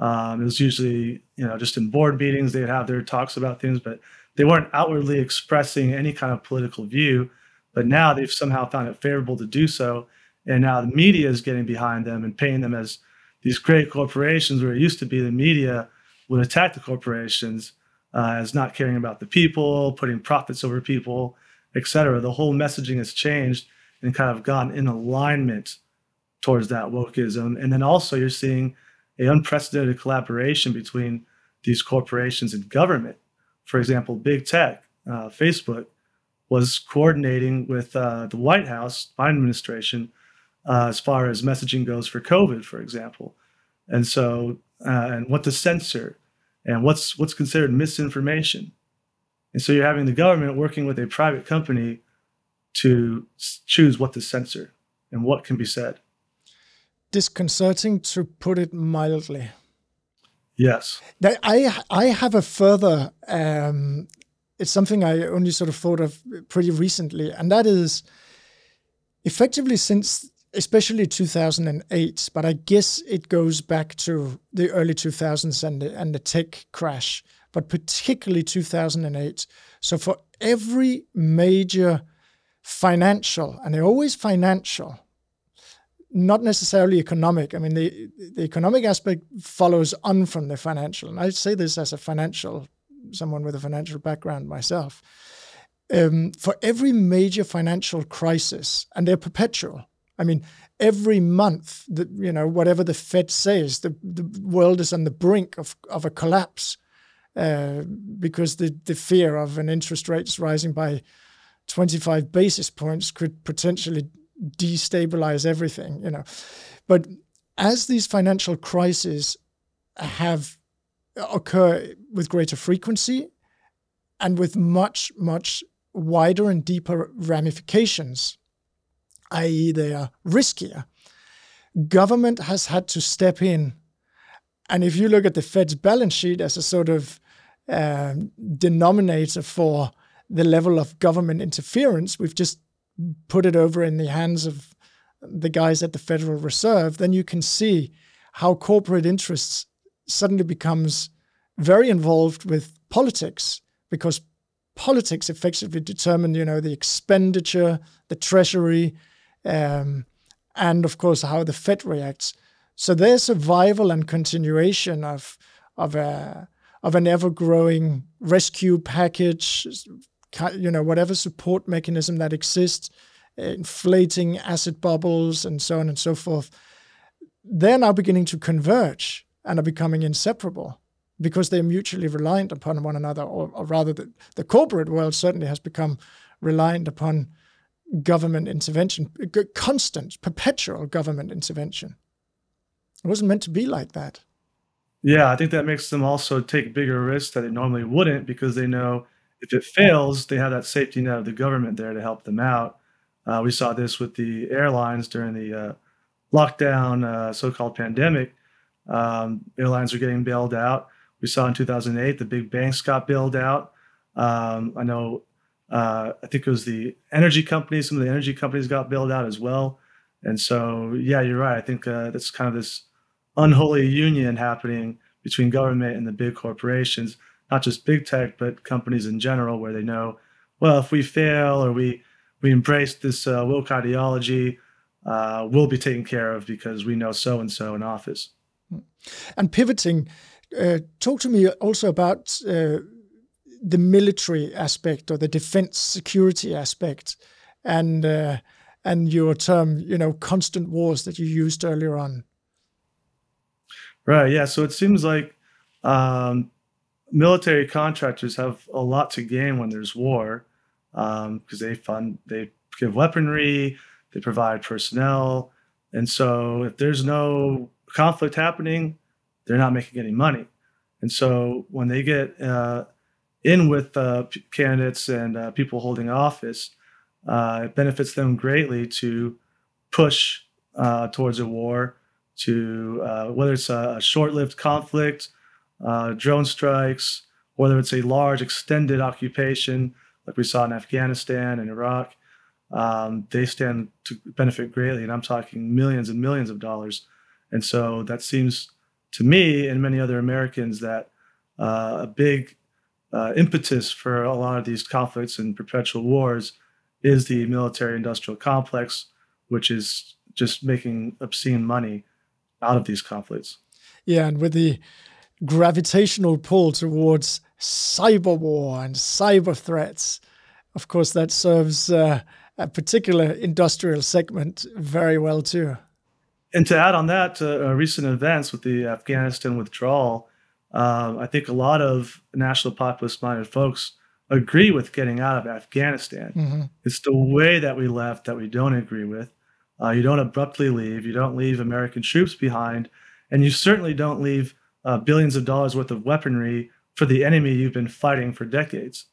It was usually, you know, just in board meetings, they'd have their talks about things, but they weren't outwardly expressing any kind of political view. But now they've somehow found it favorable to do so. And now the media is getting behind them and painting them as these great corporations, where it used to be the media would attack the corporations as not caring about the people, putting profits over people, et cetera. The whole messaging has changed and kind of gone in alignment towards that wokeism. And then also you're seeing an unprecedented collaboration between these corporations and government. For example, big tech, Facebook, was coordinating with the White House, Biden administration, as far as messaging goes for COVID, for example. And so, and what to censor and what's considered misinformation. And so you're having the government working with a private company to choose what to censor. and what can be said. Disconcerting, to put it mildly. Yes. I have a further, it's something I only sort of thought of pretty recently, and that is effectively since especially 2008, but I guess it goes back to the early 2000s and the tech crash, but particularly 2008. So for every major financial, and they're always financial, not necessarily economic. I mean, the economic aspect follows on from the financial. And I say this as someone with a financial background myself. For every major financial crisis, and they're perpetual. I mean, every month, whatever the Fed says, the world is on the brink of a collapse because the fear of an interest rates rising by 25 basis points could potentially destabilize everything, But as these financial crises occur with greater frequency and with much, much wider and deeper ramifications, i.e. they are riskier, government has had to step in. And if you look at the Fed's balance sheet as a sort of denominator for the level of government interference, we've just put it over in the hands of the guys at the Federal Reserve, then you can see how corporate interests suddenly becomes very involved with politics, because politics effectively determine, the expenditure, the treasury, and of course how the Fed reacts. So their survival and continuation of an ever-growing rescue package, whatever support mechanism that exists, inflating asset bubbles and so on and so forth, they're now beginning to converge and are becoming inseparable because they're mutually reliant upon one another, or rather the corporate world certainly has become reliant upon government intervention, constant, perpetual government intervention. It wasn't meant to be like that. Yeah, I think that makes them also take bigger risks that they normally wouldn't, because they know if it fails, they have that safety net of the government there to help them out. We saw this with the airlines during the lockdown, so-called pandemic. Airlines are getting bailed out. We saw in 2008, the big banks got bailed out. I think it was the energy companies. Some of the energy companies got bailed out as well. And so, yeah, you're right. I think that's kind of this unholy union happening between government and the big corporations. Not just big tech, but companies in general, where they know, well, if we fail or we embrace this woke ideology, we'll be taken care of because we know so-and-so in office. And pivoting, talk to me also about the military aspect or the defense security aspect and your term, constant wars that you used earlier on. Right, yeah. So it seems like military contractors have a lot to gain when there's war, because they give weaponry, they provide personnel. And so if there's no conflict happening, they're not making any money. And so when they get in with candidates and people holding office, it benefits them greatly to push towards a war, to whether it's a short-lived conflict, drone strikes, whether it's a large extended occupation like we saw in Afghanistan and Iraq, they stand to benefit greatly. And I'm talking millions and millions of dollars. And so that seems to me and many other Americans that a big impetus for a lot of these conflicts and perpetual wars is the military industrial complex, which is just making obscene money out of these conflicts. Yeah, and with the gravitational pull towards cyber war and cyber threats, of course, that serves a particular industrial segment very well too. And to add on that, recent events with the Afghanistan withdrawal, I think a lot of national populist-minded folks agree with getting out of Afghanistan. Mm-hmm. It's the way that we left that we don't agree with. You don't abruptly leave. You don't leave American troops behind. And you certainly don't leave billions of dollars worth of weaponry for the enemy you've been fighting for decades,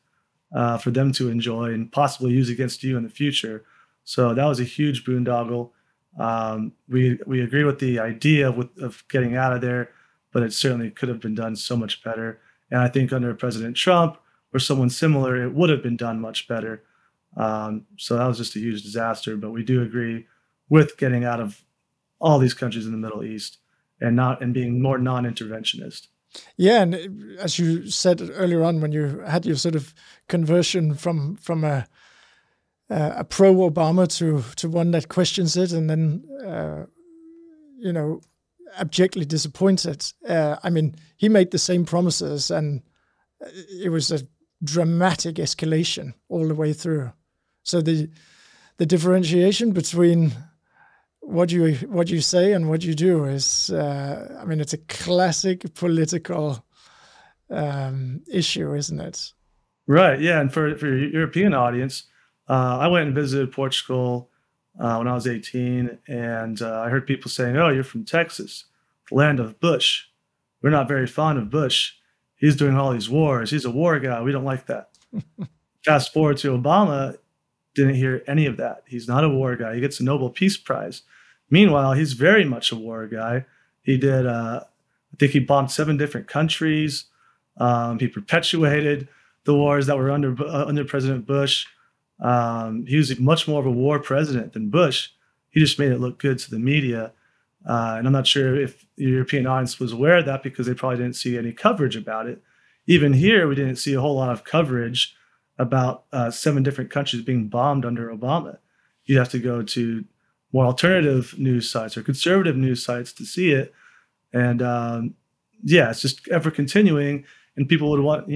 for them to enjoy and possibly use against you in the future. So that was a huge boondoggle. We agree with the idea of getting out of there, but it certainly could have been done so much better. And I think under President Trump or someone similar, it would have been done much better. So that was just a huge disaster. But we do agree with getting out of all these countries in the Middle East and being more non-interventionist. Yeah, and as you said earlier on, when you had your sort of conversion from a pro-Obama to one that questions it, and then abjectly disappointed. I mean, he made the same promises, and it was a dramatic escalation all the way through. So the differentiation between what you say and what you do is, it's a classic political issue, isn't it? Right. Yeah, and for your European audience. I went and visited Portugal when I was 18, and I heard people saying, "Oh, you're from Texas, the land of Bush. We're not very fond of Bush. He's doing all these wars. He's a war guy. We don't like that." Fast forward to Obama, didn't hear any of that. He's not a war guy. He gets a Nobel Peace Prize. Meanwhile, he's very much a war guy. He did, I think he bombed 7 different countries. He perpetuated the wars that were under President Bush. He was much more of a war president than Bush. He just made it look good to the media. And I'm not sure if the European audience was aware of that because they probably didn't see any coverage about it. Even here, we didn't see a whole lot of coverage about 7 different countries being bombed under Obama. You'd have to go to more alternative news sites or conservative news sites to see it. And it's just ever continuing. And people would want,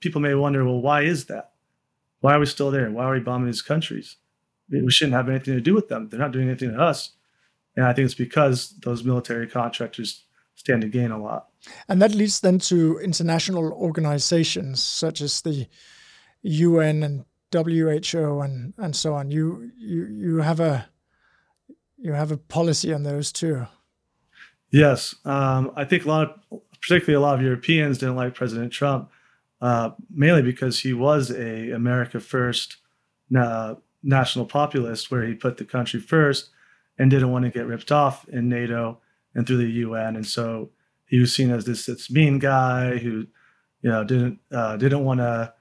people may wonder, well, why is that? Why are we still there? Why are we bombing these countries? We shouldn't have anything to do with them. They're not doing anything to us. And I think it's because those military contractors stand to gain a lot. And that leads then to international organizations such as the UN and WHO and so on. You have a policy on those too. Yes. I think particularly a lot of Europeans didn't like President Trump. Mainly because he was a America First national populist, where he put the country first and didn't want to get ripped off in NATO and through the UN. And so he was seen as this mean guy who, didn't want to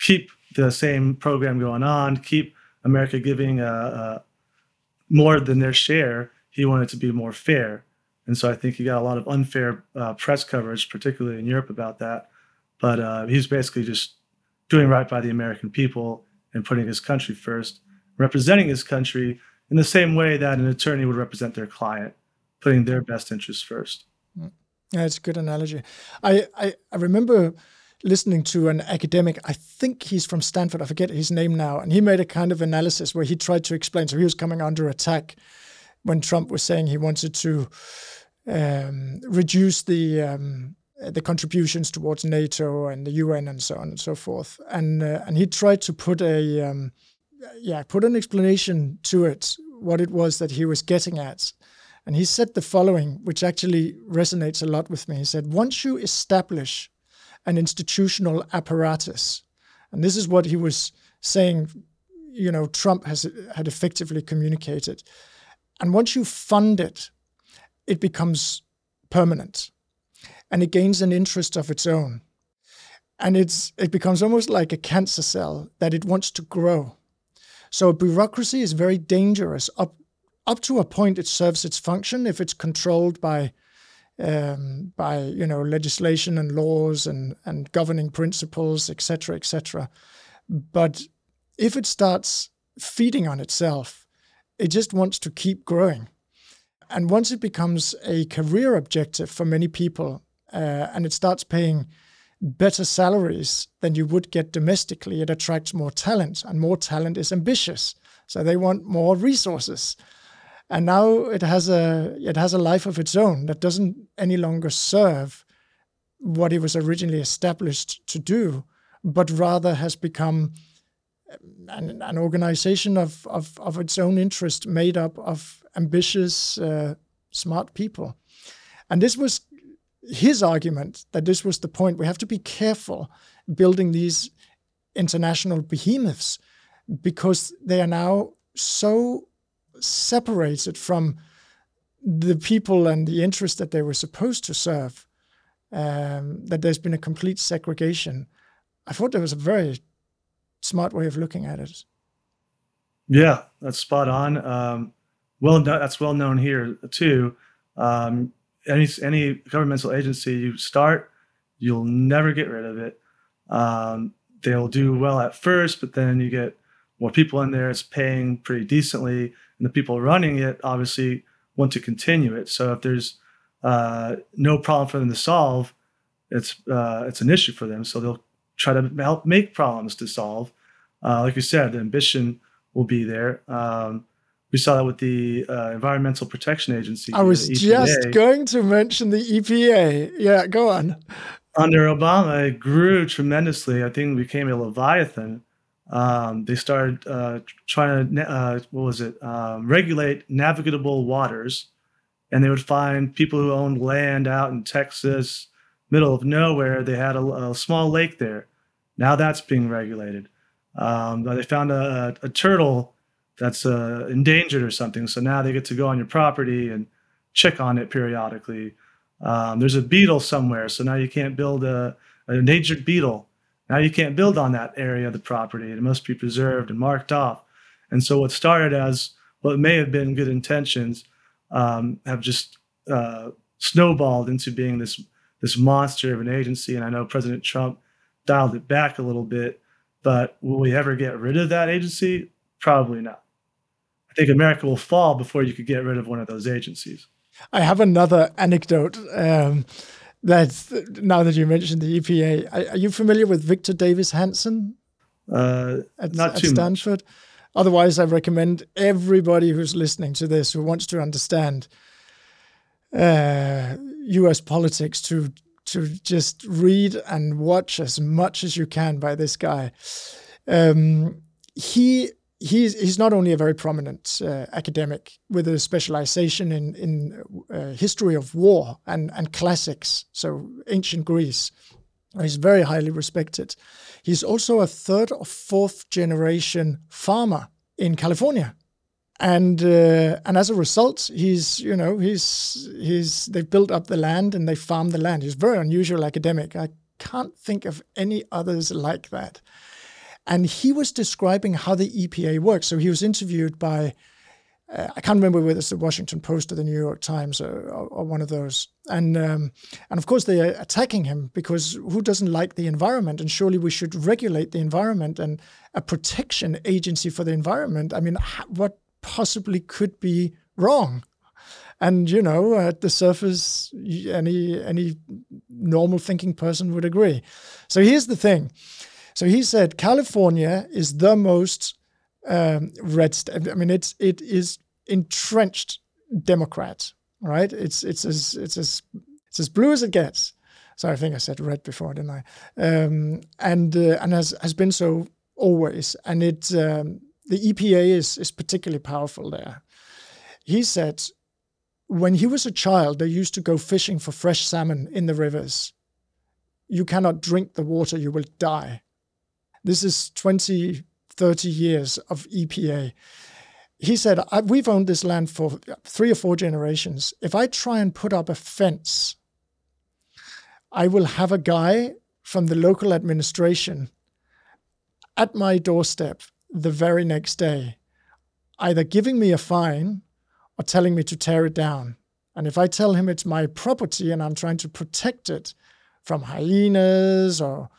keep the same program going on, keep America giving more than their share. He wanted to be more fair, and so I think he got a lot of unfair press coverage, particularly in Europe, about that. But he's basically just doing right by the American people and putting his country first, representing his country in the same way that an attorney would represent their client, putting their best interests first. Yeah, that's a good analogy. I remember listening to an academic, I think he's from Stanford, I forget his name now, and he made a kind of analysis where he tried to explain. So he was coming under attack when Trump was saying he wanted to reduce the contributions towards NATO and the UN and so on and so forth, and he tried to put an explanation to it, what it was that he was getting at, and he said the following, which actually resonates a lot with me. He said, once you establish an institutional apparatus, and this is what he was saying, Trump had effectively communicated, and once you fund it, it becomes permanent. And it gains an interest of its own. And it becomes almost like a cancer cell that it wants to grow. So bureaucracy is very dangerous. Up to a point, it serves its function if it's controlled by legislation and laws and governing principles, et cetera, et cetera. But if it starts feeding on itself, it just wants to keep growing. And once it becomes a career objective for many people, and it starts paying better salaries than you would get domestically, it attracts more talent, and more talent is ambitious. So they want more resources. And now it has a life of its own that doesn't any longer serve what it was originally established to do, but rather has become an organization of its own interest, made up of ambitious, smart people. And this was his argument, that this was the point. We have to be careful building these international behemoths because they are now so separates it from the people and the interests that they were supposed to serve, that there's been a complete segregation. I thought that was a very smart way of looking at it. Yeah, that's spot on. That's well known here too. Any governmental agency you start, you'll never get rid of it. They'll do well at first, but then you get more people in there. It's paying pretty decently, and the people running it obviously want to continue it. So if there's no problem for them to solve, it's an issue for them. So they'll try to help make problems to solve. Like you said, the ambition will be there. We saw that with the Environmental Protection Agency. I was just going to mention the EPA. Yeah, go on. Under Obama, it grew tremendously. I think it became a leviathan. They started trying to, regulate navigable waters. And they would find people who owned land out in Texas, middle of nowhere. They had a small lake there. Now that's being regulated. They found a turtle that's endangered or something. So now they get to go on your property and check on it periodically. There's a beetle somewhere. So now you can't build an endangered beetle. Now you can't build on that area of the property. It must be preserved and marked off. And so what started as what may have been good intentions have just snowballed into being this monster of an agency. And I know President Trump dialed it back a little bit, but will we ever get rid of that agency? Probably not. I think America will fall before you could get rid of one of those agencies. I have another anecdote now that you mentioned the EPA. Are you familiar with Victor Davis Hanson at Stanford? Much. Otherwise, I recommend everybody who's listening to this who wants to understand U.S. politics to just read and watch as much as you can by this guy. He's not only a very prominent academic with a specialization in history of war and classics, so ancient Greece. He's very highly respected. He's also a third or fourth generation farmer in California, and as a result, they've built up the land and they farm the land. He's a very unusual academic. I can't think of any others like that. And he was describing how the EPA works. So he was interviewed by, I can't remember whether it's the Washington Post or the New York Times or one of those. And of course, they are attacking him because who doesn't like the environment? And surely we should regulate the environment and a protection agency for the environment. I mean, what possibly could be wrong? And, at the surface, any normal thinking person would agree. So here's the thing. So he said California is the most red state. I mean, it is entrenched Democrat, right? It's as blue as it gets. So I think I said red before, didn't I? And has been so always. And the EPA is particularly powerful there. He said when he was a child, they used to go fishing for fresh salmon in the rivers. You cannot drink the water; you will die. This is 20, 30 years of EPA. He said, we've owned this land for 3 or 4 generations. If I try and put up a fence, I will have a guy from the local administration at my doorstep the very next day, either giving me a fine or telling me to tear it down. And if I tell him it's my property and I'm trying to protect it from hyenas or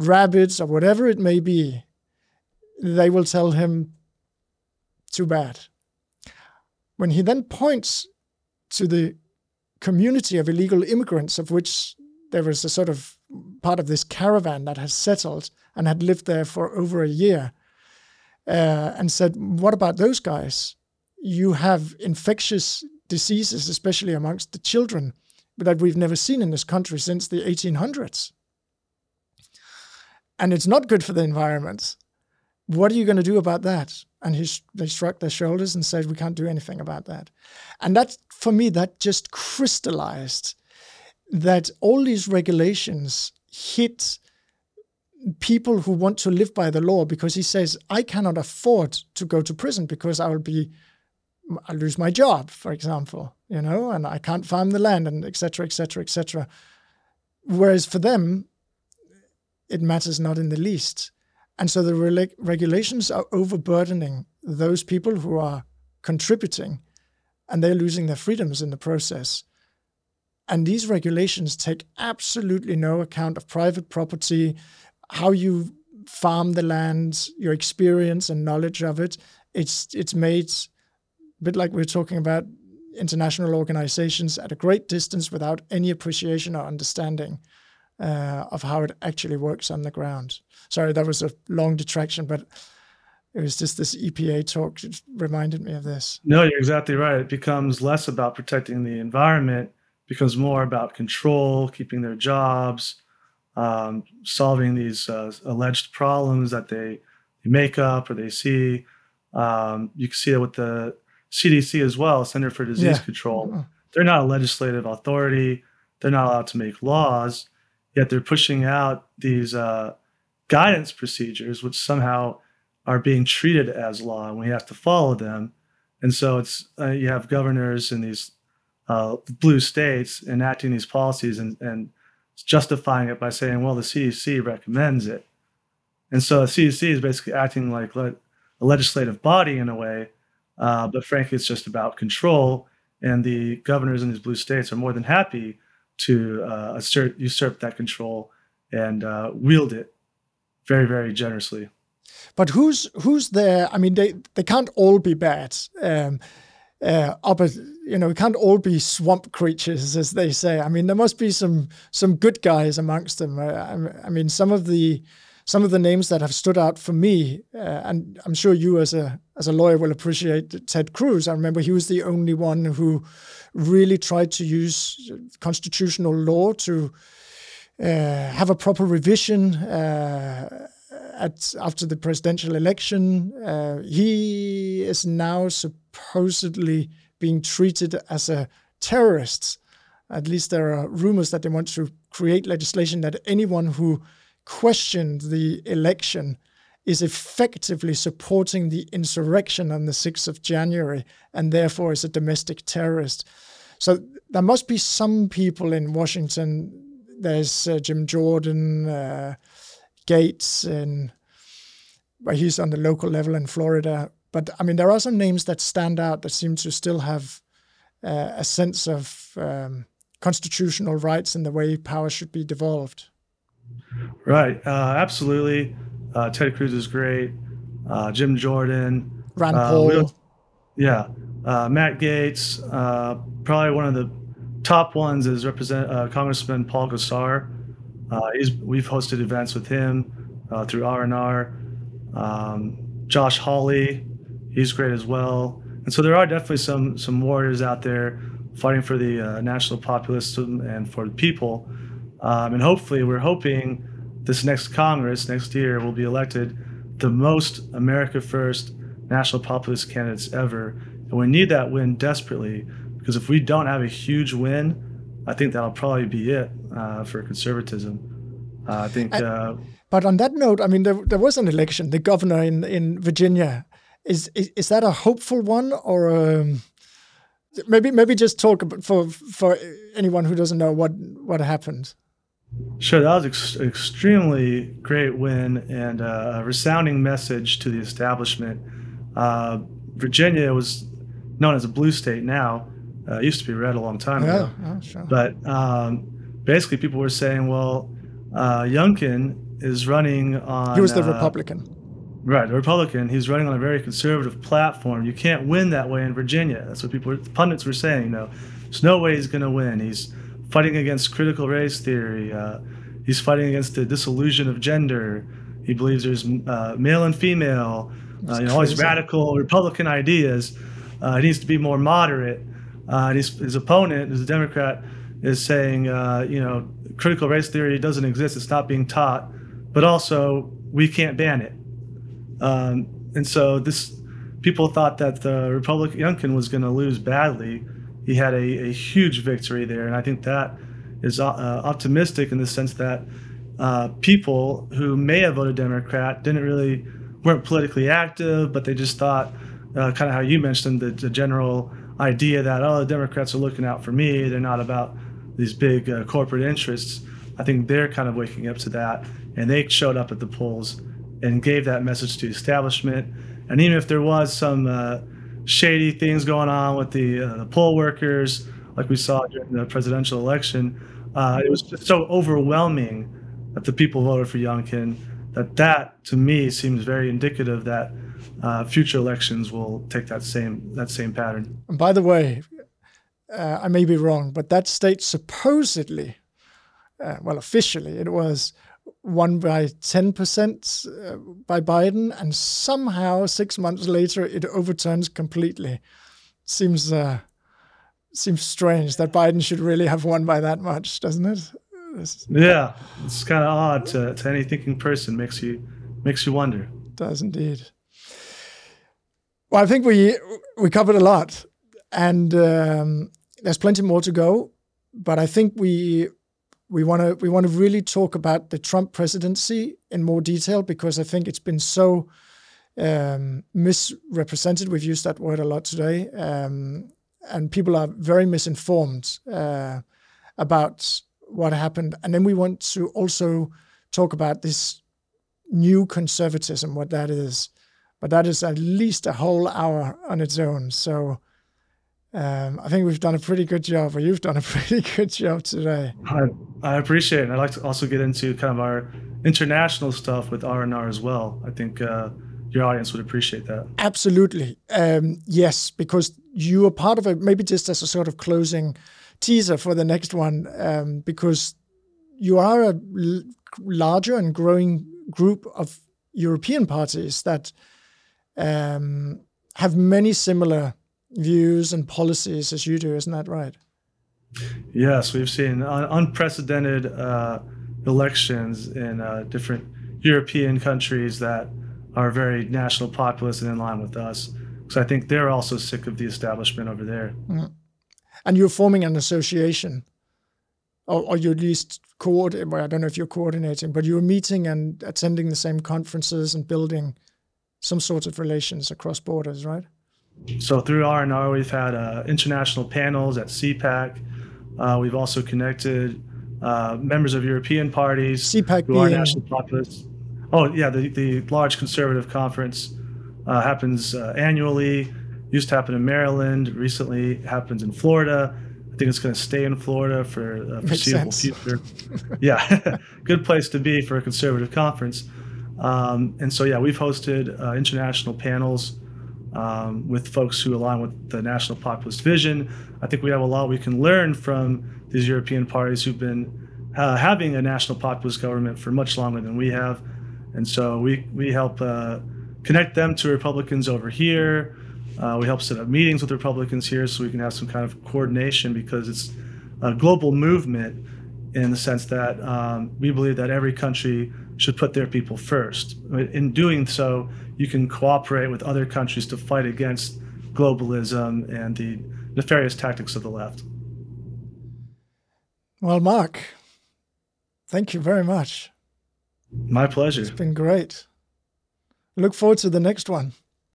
rabbits or whatever it may be, they will tell him, too bad. When he then points to the community of illegal immigrants, of which there is a sort of part of this caravan that has settled and had lived there for over a year, and said, what about those guys? You have infectious diseases, especially amongst the children, that we've never seen in this country since the 1800s. And it's not good for the environment. What are you going to do about that? And they shrugged their shoulders and said, we can't do anything about that. And that, for me, that just crystallized that all these regulations hit people who want to live by the law, because he says, I cannot afford to go to prison because I'll lose my job, for example, you know, and I can't farm the land, and et cetera, et cetera, et cetera. Whereas for them, it matters not in the least. And so the regulations are overburdening those people who are contributing, and they're losing their freedoms in the process. And these regulations take absolutely no account of private property, how you farm the land, your experience and knowledge of it. It's made a bit like we're talking about international organizations at a great distance without any appreciation or understanding of how it actually works on the ground. Sorry, that was a long detraction, but it was just this EPA talk that reminded me of this. No, you're exactly right. It becomes less about protecting the environment, becomes more about control, keeping their jobs, solving these alleged problems that they make up or they see. You can see it with the CDC as well, Center for Disease Control. Mm-hmm. They're not a legislative authority. They're not allowed to make laws, yet they're pushing out these guidance procedures, which somehow are being treated as law, and we have to follow them. And so it's you have governors in these blue states enacting these policies and justifying it by saying, well, the CDC recommends it. And so the CDC is basically acting like a legislative body in a way, but frankly, it's just about control. And the governors in these blue states are more than happy to usurp that control and wield it very, very generously. But who's there? I mean, they can't all be bad. We can't all be swamp creatures, as they say. I mean, there must be some good guys amongst them. I mean, some of the names that have stood out for me, and I'm sure you as a lawyer will appreciate Ted Cruz. I remember he was the only one who really tried to use constitutional law to have a proper revision after the presidential election. He is now supposedly being treated as a terrorist. At least there are rumors that they want to create legislation that anyone who questioned the election is effectively supporting the insurrection on the 6th of January and therefore is a domestic terrorist. So there must be some people in Washington. There's Jim Jordan, Gates, but he's on the local level in Florida. But I mean, there are some names that stand out that seem to still have a sense of constitutional rights and the way power should be devolved. Right, absolutely. Ted Cruz is great. Jim Jordan, Rand Paul, Matt Gates. Probably one of the top ones is Congressman Paul Gosar. We've hosted events with him through R&R. Josh Hawley, he's great as well. And so there are definitely some warriors out there fighting for the national populism and for the people. And hopefully, we're hoping this next Congress, next year, will be elected the most America First national populist candidates ever. And we need that win desperately, because if we don't have a huge win, I think that'll probably be it for conservatism. I think. But on that note, I mean, there was an election. The governor in Virginia, is that a hopeful one, or maybe just talk about, for anyone who doesn't know what happened? Sure, that was extremely great win and a resounding message to the establishment. Virginia was known as a blue state now. It used to be red a long time ago. Oh, sure. But basically people were saying, well, Youngkin is running on... He was the Republican. Right, the Republican. He's running on a very conservative platform. You can't win that way in Virginia. That's what pundits were saying. You know, there's no way he's going to win. He's fighting against critical race theory. He's fighting against the disillusion of gender. He believes there's male and female. All these radical Republican ideas. He needs to be more moderate. And his opponent, who's a Democrat, is saying, critical race theory doesn't exist. It's not being taught, but also we can't ban it. And so people thought that the Republican Youngkin was going to lose badly. He had a huge victory there, and I think that is optimistic in the sense that people who may have voted Democrat weren't politically active, but they just thought, kind of how you mentioned, the general idea that, oh, the Democrats are looking out for me, they're not about these big corporate interests. I think they're kind of waking up to that, and they showed up at the polls and gave that message to the establishment. And even if there was some shady things going on with the poll workers, like we saw during the presidential election, it was just so overwhelming that the people voted for Youngkin that to me seems very indicative that future elections will take that same pattern. And by the way, I may be wrong, but that state supposedly, officially, it was won by 10% by Biden, and somehow 6 months later it overturns completely. Seems strange that Biden should really have won by that much, doesn't it? Yeah, it's kind of odd to any thinking person. Makes you wonder. It does indeed. Well, I think we covered a lot, and there's plenty more to go. But I think we want to really talk about the Trump presidency in more detail, because I think it's been so misrepresented. We've used that word a lot today, and people are very misinformed about what happened. And then we want to also talk about this new conservatism, what that is. But that is at least a whole hour on its own. So I think we've done a pretty good job, or you've done a pretty good job today. I appreciate it. And I'd like to also get into kind of our international stuff with R&R as well. I think your audience would appreciate that. Absolutely. Yes, because you are part of it, maybe just as a sort of closing teaser for the next one, because you are a larger and growing group of European parties that have many similar views and policies as you do, isn't that right? Yes, we've seen unprecedented elections in different European countries that are very national populist and in line with us. So I think they're also sick of the establishment over there. Mm. And you're forming an association, or you're at least coordinating. Well, I don't know if you're coordinating, but you're meeting and attending the same conferences and building some sort of relations across borders, right? So through R&R, we've had international panels at CPAC. We've also connected members of European parties. CPAC who are national populists. Oh, yeah, the large conservative conference happens annually. Used to happen in Maryland, recently happens in Florida. I think it's going to stay in Florida for a foreseeable future. Yeah, good place to be for a conservative conference. And so, yeah, we've hosted international panels with folks who align with the national populist vision. I think we have a lot we can learn from these European parties who've been having a national populist government for much longer than we have. And so we help connect them to Republicans over here. We help set up meetings with Republicans here so we can have some kind of coordination, because it's a global movement in the sense that we believe that every country should put their people first. In doing so, you can cooperate with other countries to fight against globalism and the nefarious tactics of the left. Well, Mark, thank you very much. My pleasure. It's been great. I look forward to the next one.